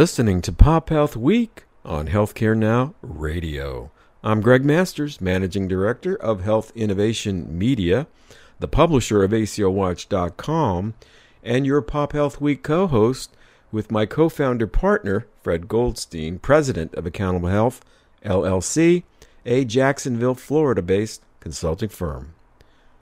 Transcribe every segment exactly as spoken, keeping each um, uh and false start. listening to PopHealth Week on Healthcare Now Radio. I'm Greg Masters, Managing Director of Health Innovation Media, the publisher of A C O Watch dot com, and your PopHealth Week co-host with my co-founder partner, Fred Goldstein, President of Accountable Health L L C, a Jacksonville, Florida-based consulting firm.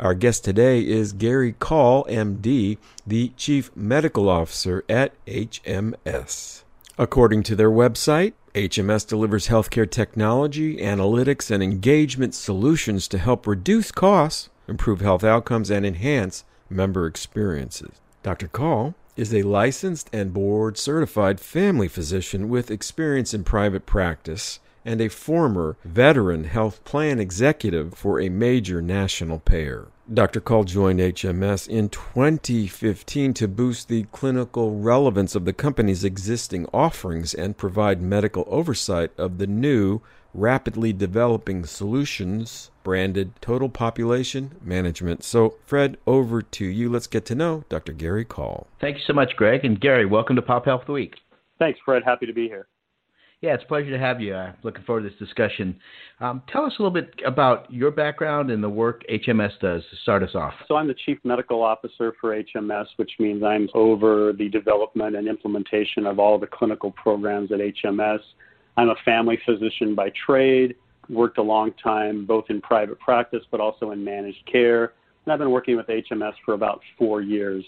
Our guest today is Gary Call, M D, the Chief Medical Officer at H M S. According to their website, H M S delivers healthcare technology, analytics, and engagement solutions to help reduce costs, improve health outcomes, and enhance member experiences. Doctor Call is a licensed and board-certified family physician with experience in private practice and a former veteran health plan executive for a major national payer. Doctor Call joined H M S in twenty fifteen to boost the clinical relevance of the company's existing offerings and provide medical oversight of the new, rapidly developing solutions branded Total Population Management. So, Fred, over to you. Let's get to know Doctor Gary Call. Thank you so much, Greg. And, Gary, welcome to PopHealth Week. Thanks, Fred. Happy to be here. Yeah, it's a pleasure to have you. I'm looking forward to this discussion. Um, tell us a little bit about your background and the work H M S does to start us off. So I'm the Chief Medical Officer for H M S, which means I'm over the development and implementation of all the clinical programs at H M S. I'm a family physician by trade, worked a long time both in private practice but also in managed care, and I've been working with H M S for about four years.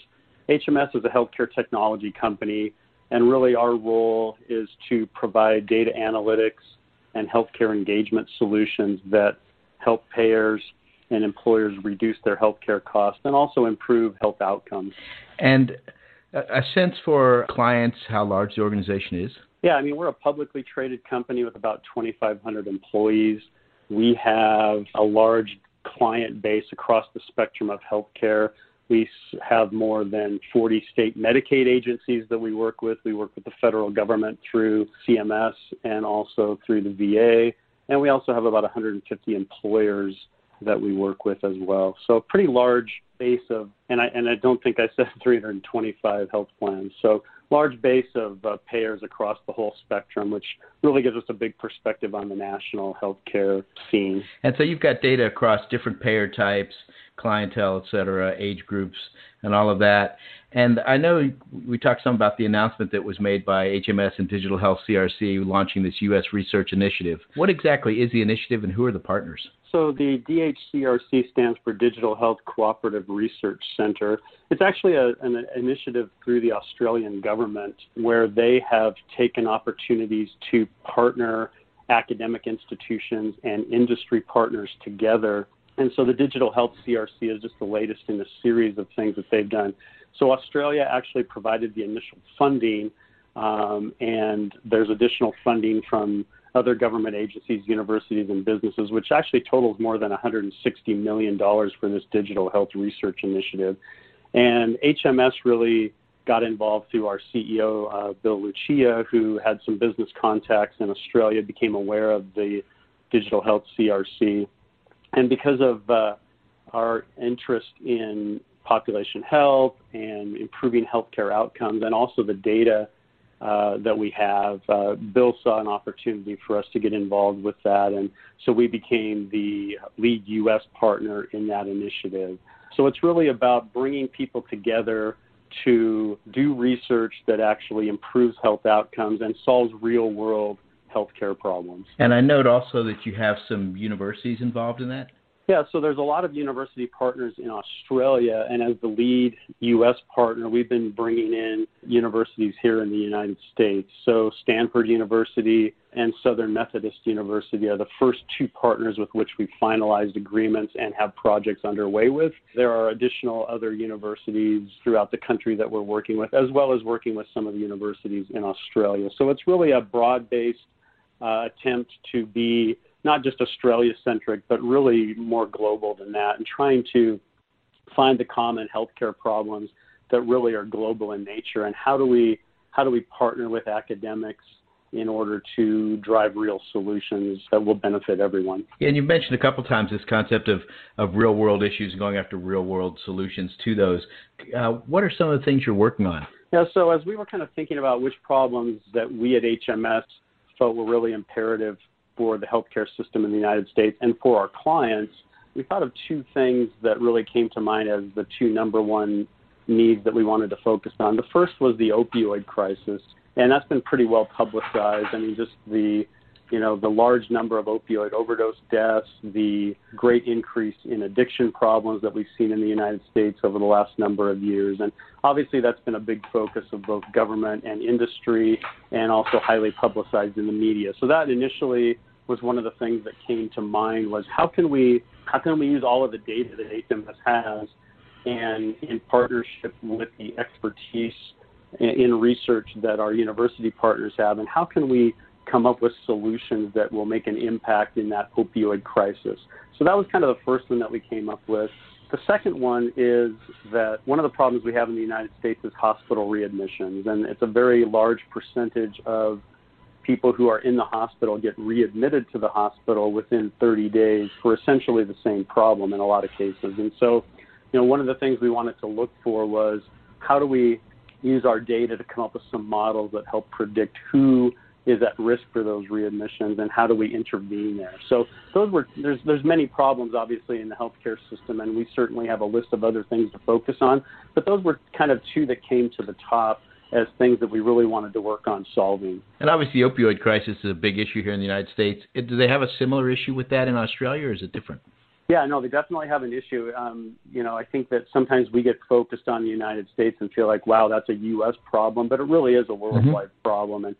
H M S is a healthcare technology company, and really our role is to provide data analytics and healthcare engagement solutions that help payers and employers reduce their healthcare costs and also improve health outcomes. And a sense for clients how large the organization is? Yeah, I mean, we're a publicly traded company with about twenty-five hundred employees. We have a large client base across the spectrum of healthcare. We have more than forty state Medicaid agencies that we work with. We work with the federal government through C M S and also through the V A. And we also have about one hundred fifty employers that we work with as well. So a pretty large base of, and I, and I don't think I said three hundred twenty-five health plans. So large base of uh, payers across the whole spectrum, which really gives us a big perspective on the national healthcare scene. And so you've got data across different payer types, clientele, et cetera, age groups, and all of that. And I know we talked some about the announcement that was made by H M S and Digital Health C R C launching this U S research initiative. What exactly is the initiative and who are the partners? So the D H C R C stands for Digital Health Cooperative Research Center. It's actually a, an initiative through the Australian government where they have taken opportunities to partner academic institutions and industry partners together. And so the Digital Health C R C is just the latest in a series of things that they've done. So Australia actually provided the initial funding, um, and there's additional funding from other government agencies, universities, and businesses, which actually totals more than one hundred sixty million dollars for this digital health research initiative. And H M S really got involved through our C E O, uh, Bill Lucia, who had some business contacts in Australia, became aware of the Digital Health C R C. And because of uh, our interest in population health and improving healthcare outcomes and also the data uh, that we have, uh, Bill saw an opportunity for us to get involved with that. And so we became the lead U S partner in that initiative. So it's really about bringing people together to do research that actually improves health outcomes and solves real-world healthcare problems. And I note also that you have some universities involved in that? Yeah, so there's a lot of university partners in Australia, and as the lead U S partner, we've been bringing in universities here in the United States. So Stanford University and Southern Methodist University are the first two partners with which we've finalized agreements and have projects underway with. There are additional other universities throughout the country that we're working with, as well as working with some of the universities in Australia. So it's really a broad-based Uh, attempt to be not just Australia-centric, but really more global than that, and trying to find the common healthcare problems that really are global in nature, and how do we how do we partner with academics in order to drive real solutions that will benefit everyone. And you mentioned a couple times this concept of, of real-world issues and going after real-world solutions to those. Uh, what are some of the things you're working on? Yeah, so as we were kind of thinking about which problems that we at H M S felt were really imperative for the healthcare system in the United States and for our clients, we thought of two things that really came to mind as the two number one needs that we wanted to focus on. The first was the opioid crisis, and that's been pretty well publicized. I mean, just the, you know, the large number of opioid overdose deaths, the great increase in addiction problems that we've seen in the United States over the last number of years. And obviously that's been a big focus of both government and industry and also highly publicized in the media. So that initially was one of the things that came to mind was how can we how can we use all of the data that H M S has and in partnership with the expertise in research that our university partners have, and how can we come up with solutions that will make an impact in that opioid crisis. So that was kind of the first one that we came up with. The second one is that one of the problems we have in the United States is hospital readmissions, and it's a very large percentage of people who are in the hospital get readmitted to the hospital within thirty days for essentially the same problem in a lot of cases. And so, you know, one of the things we wanted to look for was how do we use our data to come up with some models that help predict who is at risk for those readmissions and how do we intervene there. So those were there's there's many problems obviously in the healthcare system, and we certainly have a list of other things to focus on, but those were kind of two that came to the top as things that we really wanted to work on solving. And obviously the opioid crisis is a big issue here in the United States. Do they have a similar issue with that in Australia, or is it different? Yeah, no, they definitely have an issue. Um, you know, I think that sometimes we get focused on the United States and feel like, wow, that's a U S problem, but it really is a worldwide mm-hmm. problem. And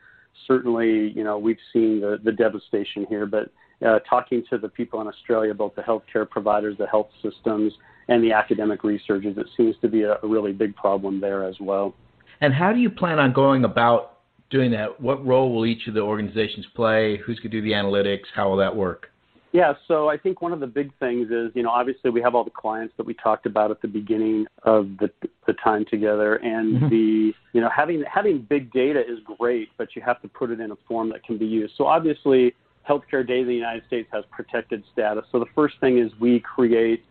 certainly, you know, we've seen the, the devastation here, but uh, talking to the people in Australia, both the healthcare providers, the health systems, and the academic researchers, it seems to be a, a really big problem there as well. And how do you plan on going about doing that? What role will each of the organizations play? Who's going to do the analytics? How will that work? Yeah, so I think one of the big things is, you know, obviously we have all the clients that we talked about at the beginning of the, the time together, and mm-hmm. the, you know, having having big data is great, but you have to put it in a form that can be used. So obviously, healthcare data in the United States has protected status. So the first thing is we create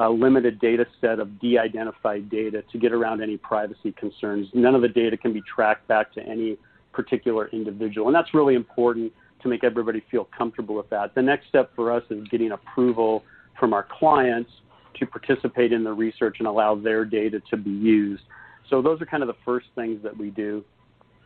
a limited data set of de-identified data to get around any privacy concerns. None of the data can be tracked back to any particular individual, and that's really important to make everybody feel comfortable with that. The next step for us is getting approval from our clients to participate in the research and allow their data to be used. So those are kind of the first things that we do.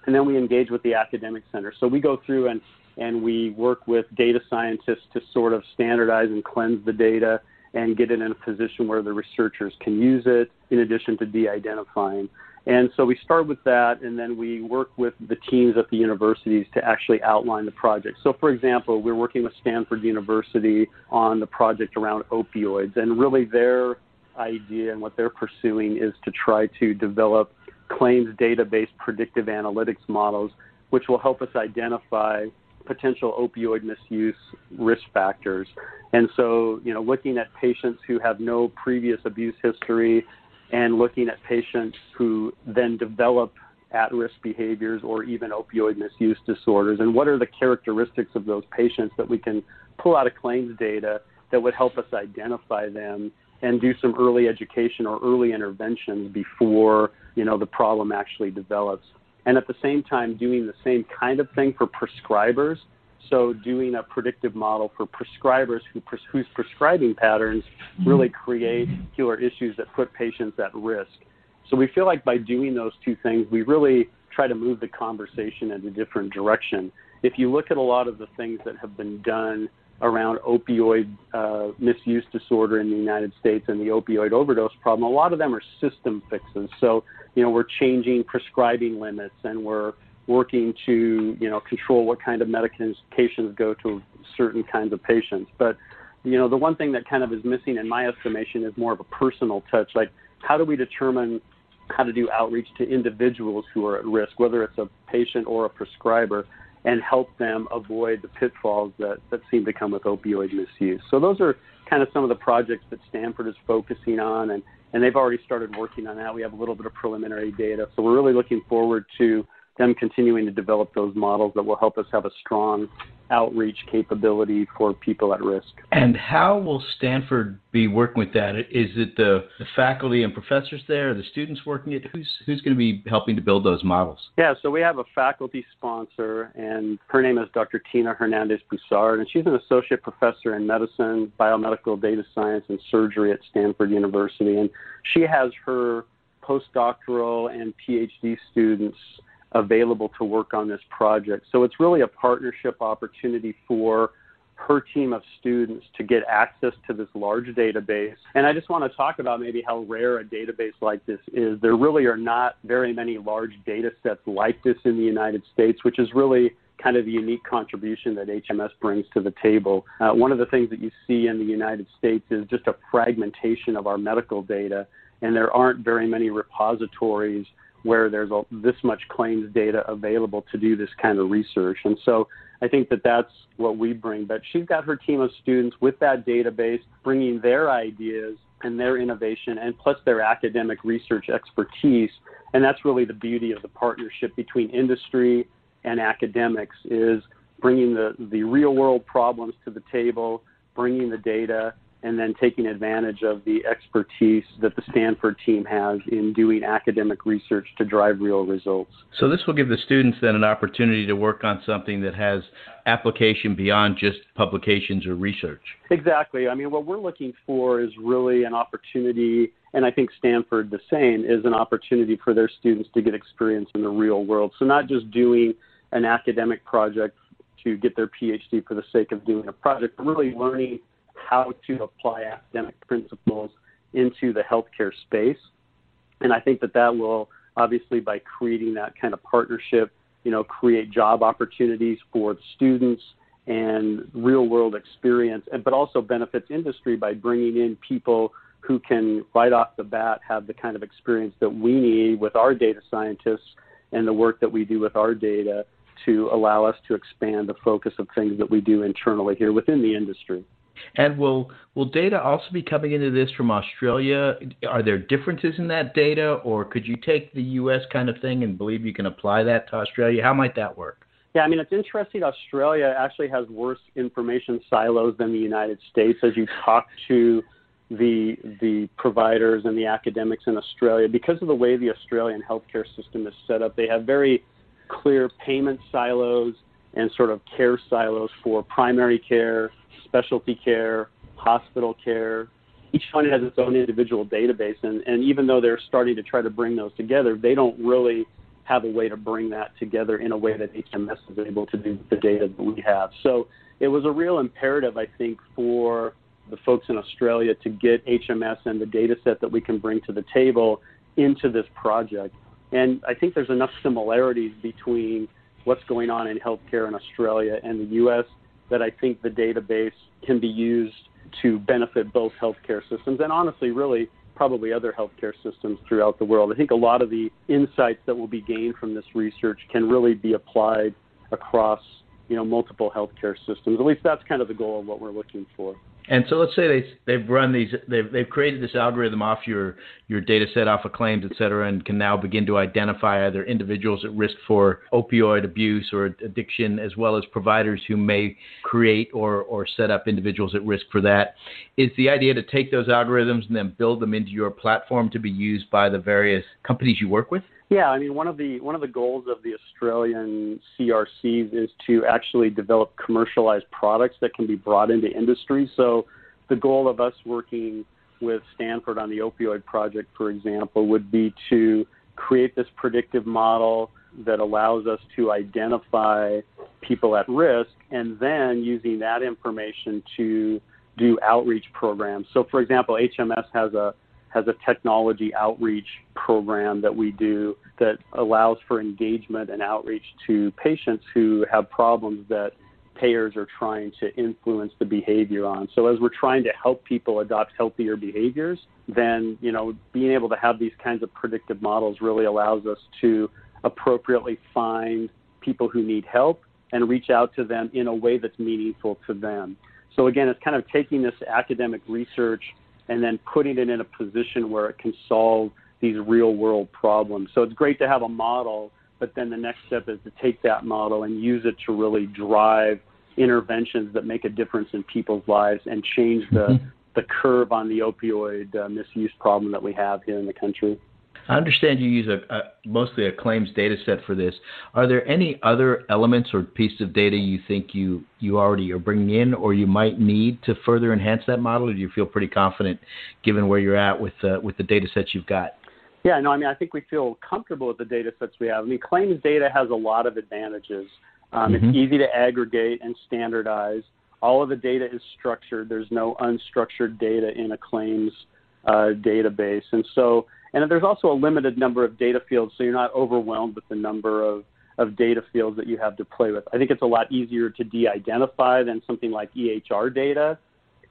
And then we engage with the academic center. So we go through and, and we work with data scientists to sort of standardize and cleanse the data and get it in a position where the researchers can use it, in addition to de-identifying. And so we start with that, and then we work with the teams at the universities to actually outline the project. So, for example, we're working with Stanford University on the project around opioids, and really their idea and what they're pursuing is to try to develop claims database predictive analytics models, which will help us identify potential opioid misuse risk factors. And so, you know, looking at patients who have no previous abuse history and looking at patients who then develop at-risk behaviors or even opioid misuse disorders, and what are the characteristics of those patients that we can pull out of claims data that would help us identify them and do some early education or early interventions before, you know, the problem actually develops. And at the same time, doing the same kind of thing for prescribers. So doing a predictive model for prescribers who pres- whose prescribing patterns really create particular issues that put patients at risk. So we feel like by doing those two things, we really try to move the conversation in a different direction. If you look at a lot of the things that have been done around opioid uh, misuse disorder in the United States and the opioid overdose problem, a lot of them are system fixes. So, you know, we're changing prescribing limits, and we're working to, you know, control what kind of medications go to certain kinds of patients. But, you know, the one thing that kind of is missing in my estimation is more of a personal touch. Like, how do we determine how to do outreach to individuals who are at risk, whether it's a patient or a prescriber, and help them avoid the pitfalls that, that seem to come with opioid misuse. So those are kind of some of the projects that Stanford is focusing on, and, and they've already started working on that. We have a little bit of preliminary data. So we're really looking forward to them continuing to develop those models that will help us have a strong outreach capability for people at risk. And how will Stanford be working with that? Is it the, the faculty and professors there, the students working it? Who's who's going to be helping to build those models? Yeah, so we have a faculty sponsor, and her name is Doctor Tina Hernandez-Boussard, and she's an associate professor in medicine, biomedical data science, and surgery at Stanford University. And she has her postdoctoral and PhD students available to work on this project. So it's really a partnership opportunity for her team of students to get access to this large database. And I just want to talk about maybe how rare a database like this is. There really are not very many large data sets like this in the United States, which is really kind of the unique contribution that H M S brings to the table. Uh, one of the things that you see in the United States is just a fragmentation of our medical data, and there aren't very many repositories where there's a, this much claims data available to do this kind of research. And so I think that that's what we bring. But she's got her team of students with that database, bringing their ideas and their innovation and plus their academic research expertise. And that's really the beauty of the partnership between industry and academics, is bringing the, the real-world problems to the table, bringing the data, and then taking advantage of the expertise that the Stanford team has in doing academic research to drive real results. So this will give the students then an opportunity to work on something that has application beyond just publications or research. Exactly. I mean, what we're looking for is really an opportunity, and I think Stanford the same, is an opportunity for their students to get experience in the real world. So not just doing an academic project to get their PhD for the sake of doing a project, but really learning how to apply academic principles into the healthcare space. And I think that that will, obviously, by creating that kind of partnership, you know, create job opportunities for the students and real-world experience, and but also benefits industry by bringing in people who can, right off the bat, have the kind of experience that we need with our data scientists and the work that we do with our data to allow us to expand the focus of things that we do internally here within the industry. And will will data also be coming into this from Australia? Are there differences in that data, or could you take the U S kind of thing and believe you can apply that to Australia? How might that work? Yeah, I mean, it's interesting. Australia actually has worse information silos than the United States. As you talk to the the providers and the academics in Australia, because of the way the Australian healthcare system is set up, they have very clear payment silos and sort of care silos for primary care, specialty care, hospital care. Each one has its own individual database, and, and even though they're starting to try to bring those together, they don't really have a way to bring that together in a way that H M S is able to do with the data that we have. So it was a real imperative, I think, for the folks in Australia to get H M S and the data set that we can bring to the table into this project. And I think there's enough similarities between what's going on in healthcare in Australia and the U S that I think the database can be used to benefit both healthcare systems and, honestly, really probably other healthcare systems throughout the world. I think a lot of the insights that will be gained from this research can really be applied across, you know, multiple healthcare systems. At least that's kind of the goal of what we're looking for. And so let's say they, they've run these, they've, they've created this algorithm off your, your data set, off of claims, et cetera, and can now begin to identify either individuals at risk for opioid abuse or addiction, as well as providers who may create or, or set up individuals at risk for that. Is the idea to take those algorithms and then build them into your platform to be used by the various companies you work with? Yeah, I mean, one of the one of the goals of the Australian C R Cs is to actually develop commercialized products that can be brought into industry. So the goal of us working with Stanford on the opioid project, for example, would be to create this predictive model that allows us to identify people at risk, and then using that information to do outreach programs. So, for example, H M S has a has a technology outreach program that we do that allows for engagement and outreach to patients who have problems that payers are trying to influence the behavior on. So as we're trying to help people adopt healthier behaviors, then, you know, being able to have these kinds of predictive models really allows us to appropriately find people who need help and reach out to them in a way that's meaningful to them. So again, it's kind of taking this academic research and then putting it in a position where it can solve these real-world problems. So it's great to have a model but then the next step is to take that model and use it to really drive interventions that make a difference in people's lives and change the, mm-hmm. the curve on the opioid uh, misuse problem that we have here in the country. I understand you use a, a, mostly a claims data set for this. Are there any other elements or pieces of data you think you, you already are bringing in or you might need to further enhance that model, or do you feel pretty confident given where you're at with, uh, with the data sets you've got? Yeah, no, I mean, I think we feel comfortable with the data sets we have. I mean, claims data has a lot of advantages. Um, mm-hmm. It's easy to aggregate and standardize. All of the data is structured. There's no unstructured data in a claims uh, database. And so, and there's also a limited number of data fields, so you're not overwhelmed with the number of, of data fields that you have to play with. I think it's a lot easier to de-identify than something like E H R data.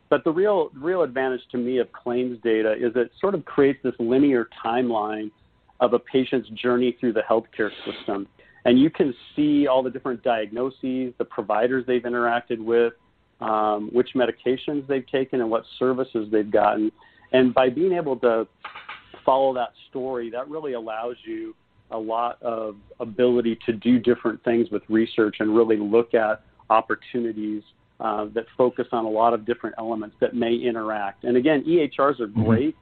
But the real real advantage to me of claims data is it sort of creates this linear timeline of a patient's journey through the healthcare system. And you can see all the different diagnoses, the providers they've interacted with, um, which medications they've taken, and what services they've gotten. And by being able to follow that story, that really allows you a lot of ability to do different things with research and really look at opportunities uh, that focus on a lot of different elements that may interact. And again, E H Rs are great,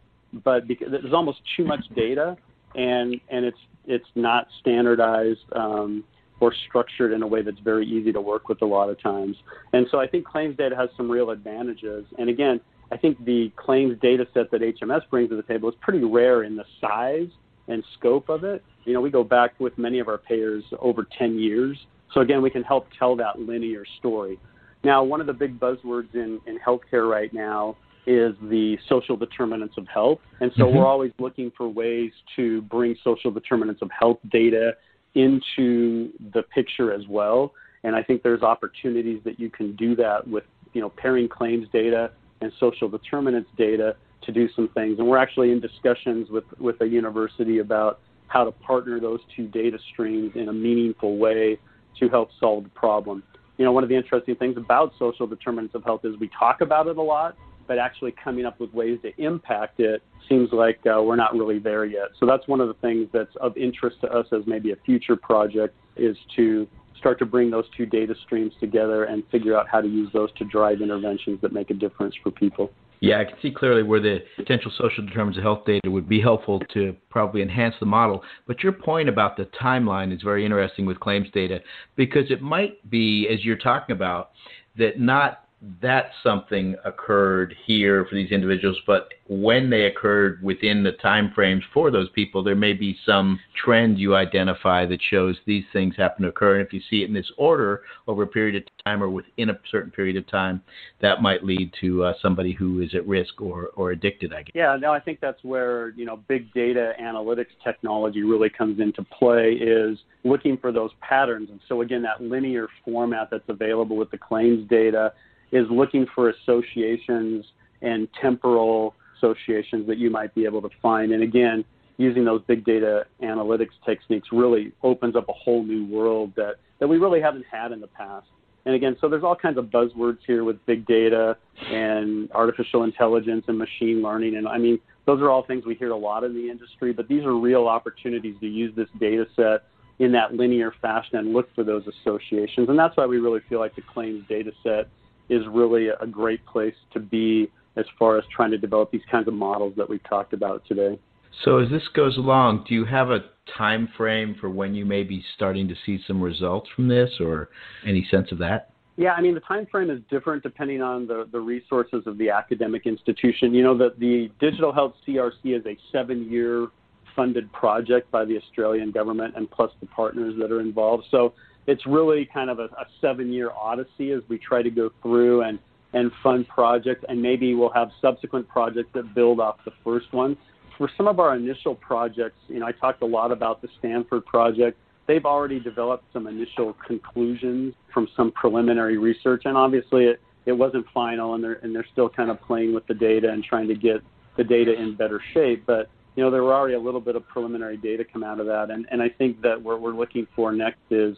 but because there's almost too much data, and and it's it's not standardized um, or structured in a way that's very easy to work with a lot of times. And so I think claims data has some real advantages. And again, I think the claims data set that H M S brings to the table is pretty rare in the size and scope of it. You know, we go back with many of our payers over ten years. So again, we can help tell that linear story. Now, one of the big buzzwords in, in healthcare right now is the social determinants of health. And so mm-hmm. we're always looking for ways to bring social determinants of health data into the picture as well. And I think there's opportunities that you can do that with, you know, pairing claims data and social determinants data to do some things. And we're actually in discussions with, with a university about how to partner those two data streams in a meaningful way to help solve the problem. You know, one of the interesting things about social determinants of health is we talk about it a lot, but actually coming up with ways to impact it seems like uh, we're not really there yet. So that's one of the things that's of interest to us as maybe a future project, is to start to bring those two data streams together and figure out how to use those to drive interventions that make a difference for people. Yeah, I can see clearly where the potential social determinants of health data would be helpful to probably enhance the model. But your point about the timeline is very interesting with claims data, because it might be, as you're talking about, that not that something occurred here for these individuals, but when they occurred within the time frames for those people, there may be some trend you identify that shows these things happen to occur. And if you see it in this order over a period of time or within a certain period of time, that might lead to uh, somebody who is at risk or, or addicted, I guess. Yeah, no, I think that's where, you know, big data analytics technology really comes into play, is looking for those patterns. And so again, that linear format that's available with the claims data is looking for associations and temporal associations that you might be able to find. And again, using those big data analytics techniques really opens up a whole new world that, that we really haven't had in the past. And again, so there's all kinds of buzzwords here with big data and artificial intelligence and machine learning. And I mean, those are all things we hear a lot in the industry, but these are real opportunities to use this data set in that linear fashion and look for those associations. And that's why we really feel like the claims data set is really a great place to be as far as trying to develop these kinds of models that we've talked about today. So as this goes along, do you have a time frame for when you may be starting to see some results from this, or any sense of that? Yeah, I mean, the time frame is different depending on the, the resources of the academic institution. You know, the, the Digital Health C R C is a seven-year funded project by the Australian government and plus the partners that are involved. So it's really kind of a, a seven-year odyssey as we try to go through and, and fund projects, and maybe we'll have subsequent projects that build off the first one. For some of our initial projects, you know, I talked a lot about the Stanford project. They've already developed some initial conclusions from some preliminary research, and obviously it, it wasn't final, and they're, and they're still kind of playing with the data and trying to get the data in better shape. But, you know, there were already a little bit of preliminary data come out of that, and, and I think that what we're looking for next is,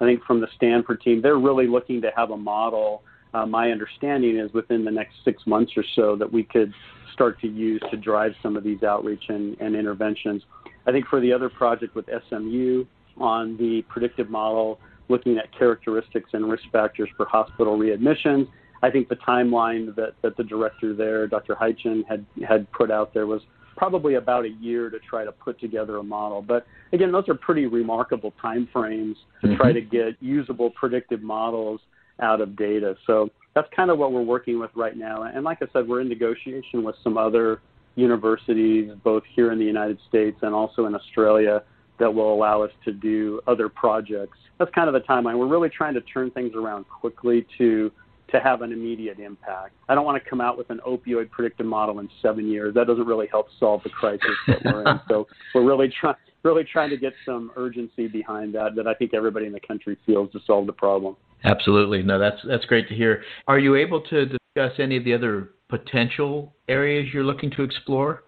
I think from the Stanford team, they're really looking to have a model, uh, my understanding is within the next six months or so, that we could start to use to drive some of these outreach and, and interventions. I think for the other project with S M U, on the predictive model, looking at characteristics and risk factors for hospital readmissions. I think the timeline that, that the director there, Doctor Heichen, had, had put out there was probably about a year to try to put together a model. But again, those are pretty remarkable timeframes to mm-hmm. try to get usable predictive models out of data. So that's kind of what we're working with right now. And like I said, we're in negotiation with some other universities, both here in the United States and also in Australia, that will allow us to do other projects. That's kind of the timeline. We're really trying to turn things around quickly to to have an immediate impact. I don't want to come out with an opioid predictive model in seven years. That doesn't really help solve the crisis that we're in. So we're really trying really trying to get some urgency behind that, that I think everybody in the country feels to solve the problem. Absolutely. No, that's that's great to hear. Are you able to discuss any of the other potential areas you're looking to explore?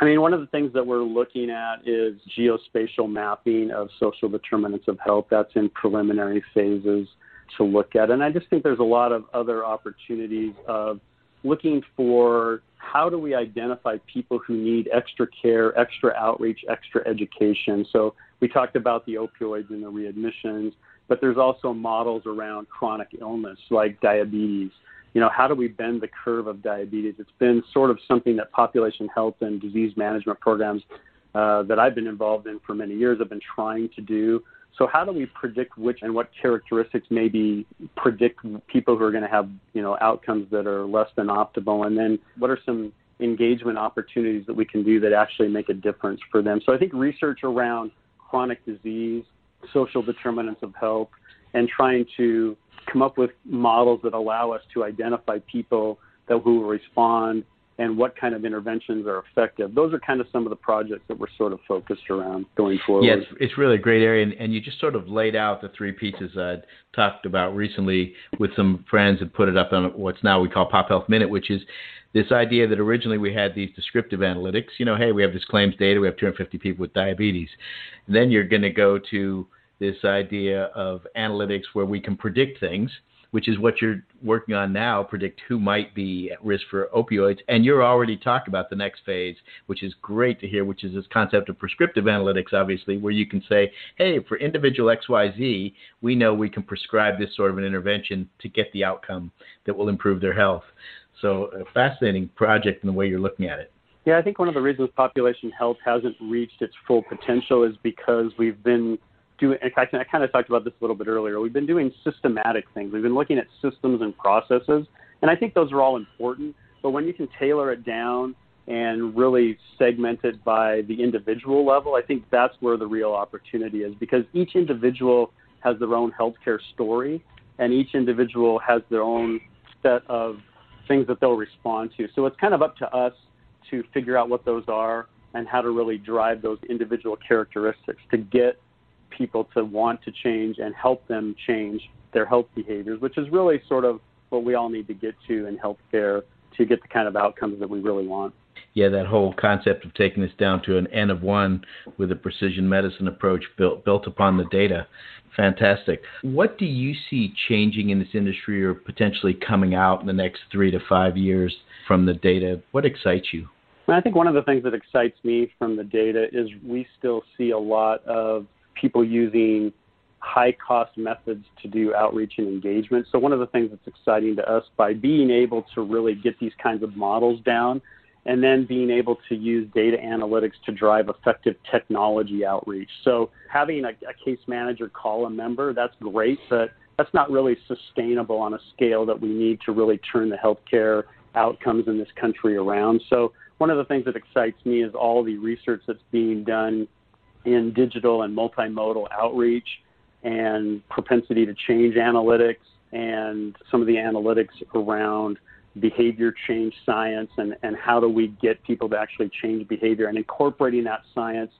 I mean, one of the things that we're looking at is geospatial mapping of social determinants of health. That's in preliminary phases to look at. And I just think there's a lot of other opportunities of looking for how do we identify people who need extra care, extra outreach, extra education. So we talked about the opioids and the readmissions, but there's also models around chronic illness like diabetes. You know, how do we bend the curve of diabetes? It's been sort of something that population health and disease management programs uh, that I've been involved in for many years have been trying to do. So how do we predict which and what characteristics maybe predict people who are going to have, you know, outcomes that are less than optimal? And then what are some engagement opportunities that we can do that actually make a difference for them? So I think research around chronic disease, social determinants of health, and trying to come up with models that allow us to identify people that who will respond and what kind of interventions are effective. Those are kind of some of the projects that we're sort of focused around going forward. Yeah, it's, it's really a great area, and, and you just sort of laid out the three pieces I'd talked about recently with some friends and put it up on what's now we call Pop Health Minute, which is this idea that originally we had these descriptive analytics. You know, hey, we have this claims data, we have two hundred fifty people with diabetes. And then you're going to go to this idea of analytics where we can predict things, which is what you're working on now, predict who might be at risk for opioids. And you're already talking about the next phase, which is great to hear, which is this concept of prescriptive analytics, obviously, where you can say, hey, for individual X Y Z, we know we can prescribe this sort of an intervention to get the outcome that will improve their health. So a fascinating project in the way you're looking at it. Yeah, I think one of the reasons population health hasn't reached its full potential is because we've been doing, I kind of talked about this a little bit earlier, we've been doing systematic things. We've been looking at systems and processes, and I think those are all important, but when you can tailor it down and really segment it by the individual level, I think that's where the real opportunity is, because each individual has their own healthcare story, and each individual has their own set of things that they'll respond to. So it's kind of up to us to figure out what those are and how to really drive those individual characteristics to get people to want to change and help them change their health behaviors, which is really sort of what we all need to get to in healthcare to get the kind of outcomes that we really want. Yeah, that whole concept of taking this down to an N of one with a precision medicine approach built built upon the data. Fantastic. What do you see changing in this industry or potentially coming out in the next three to five years from the data? What excites you? I think one of the things that excites me from the data is we still see a lot of people using high-cost methods to do outreach and engagement. So one of the things that's exciting to us by being able to really get these kinds of models down and then being able to use data analytics to drive effective technology outreach. So having a, a case manager call a member, that's great, but that's not really sustainable on a scale that we need to really turn the healthcare outcomes in this country around. So one of the things that excites me is all the research that's being done in digital and multimodal outreach and propensity to change analytics and some of the analytics around behavior change science and, and how do we get people to actually change behavior and incorporating that science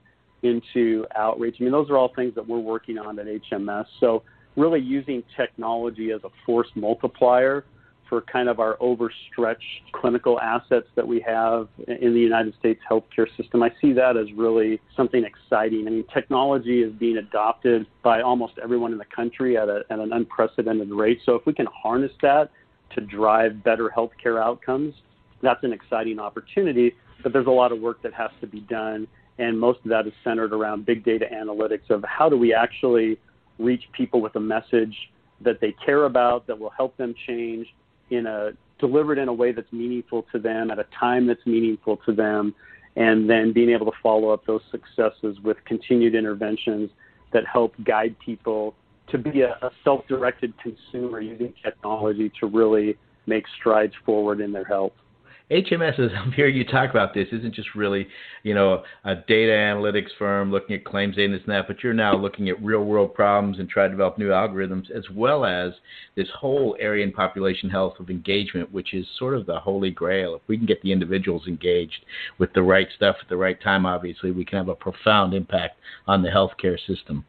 into outreach. I mean, those are all things that we're working on at H M S. So really using technology as a force multiplier for kind of our overstretched clinical assets that we have in the United States healthcare system. I see that as really something exciting. I mean, technology is being adopted by almost everyone in the country at, a, at an unprecedented rate. So if we can harness that to drive better healthcare outcomes, that's an exciting opportunity, but there's a lot of work that has to be done And most of that is centered around big data analytics of how do we actually reach people with a message that they care about, that will help them change, in a delivered in a way that's meaningful to them, at a time that's meaningful to them, and then being able to follow up those successes with continued interventions that help guide people to be a, a self-directed consumer using technology to really make strides forward in their health. H M S, as I'm hearing you talk about this, isn't just really, you know, a data analytics firm looking at claims data and this and that, but you're now looking at real-world problems and trying to develop new algorithms, as well as this whole area in population health of engagement, which is sort of the holy grail. If we can get the individuals engaged with the right stuff at the right time, obviously, we can have a profound impact on the healthcare system.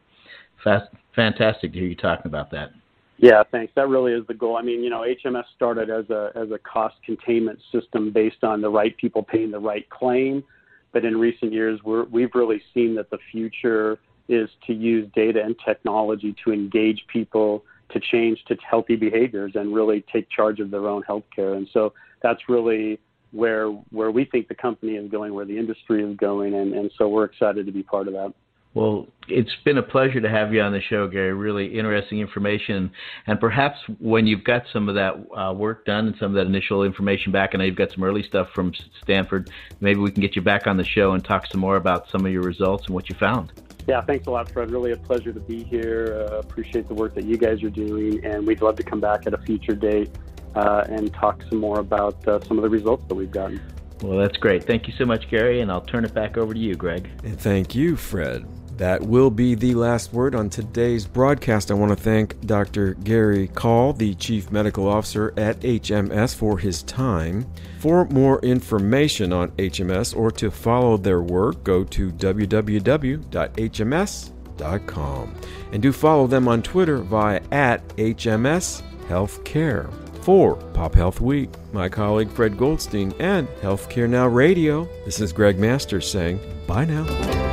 Fast, fantastic to hear you talking about that. Yeah, thanks. That really is the goal. I mean, you know, H M S started as a as a cost containment system based on the right people paying the right claim. But in recent years, we're, we've really seen that the future is to use data and technology to engage people to change to healthy behaviors and really take charge of their own healthcare. And so that's really where where we think the company is going, where the industry is going. And, and so we're excited to be part of that. Well, it's been a pleasure to have you on the show, Gary. Really interesting information. And perhaps when you've got some of that uh, work done and some of that initial information back, I know you've got some early stuff from Stanford, maybe we can get you back on the show and talk some more about some of your results and what you found. Yeah, thanks a lot, Fred. Really a pleasure to be here. Uh, appreciate the work that you guys are doing, and we'd love to come back at a future date uh, and talk some more about uh, some of the results that we've gotten. Well, that's great. Thank you so much, Gary, and I'll turn it back over to you, Greg. And thank you, Fred. That will be the last word on today's broadcast. I want to thank Doctor Gary Call, the Chief Medical Officer at H M S, for his time. For more information on H M S or to follow their work, go to w w w dot h m s dot com. And do follow them on Twitter via at H M S Healthcare. For Pop Health Week, my colleague Fred Goldstein, and Healthcare Now Radio, this is Greg Masters saying bye now.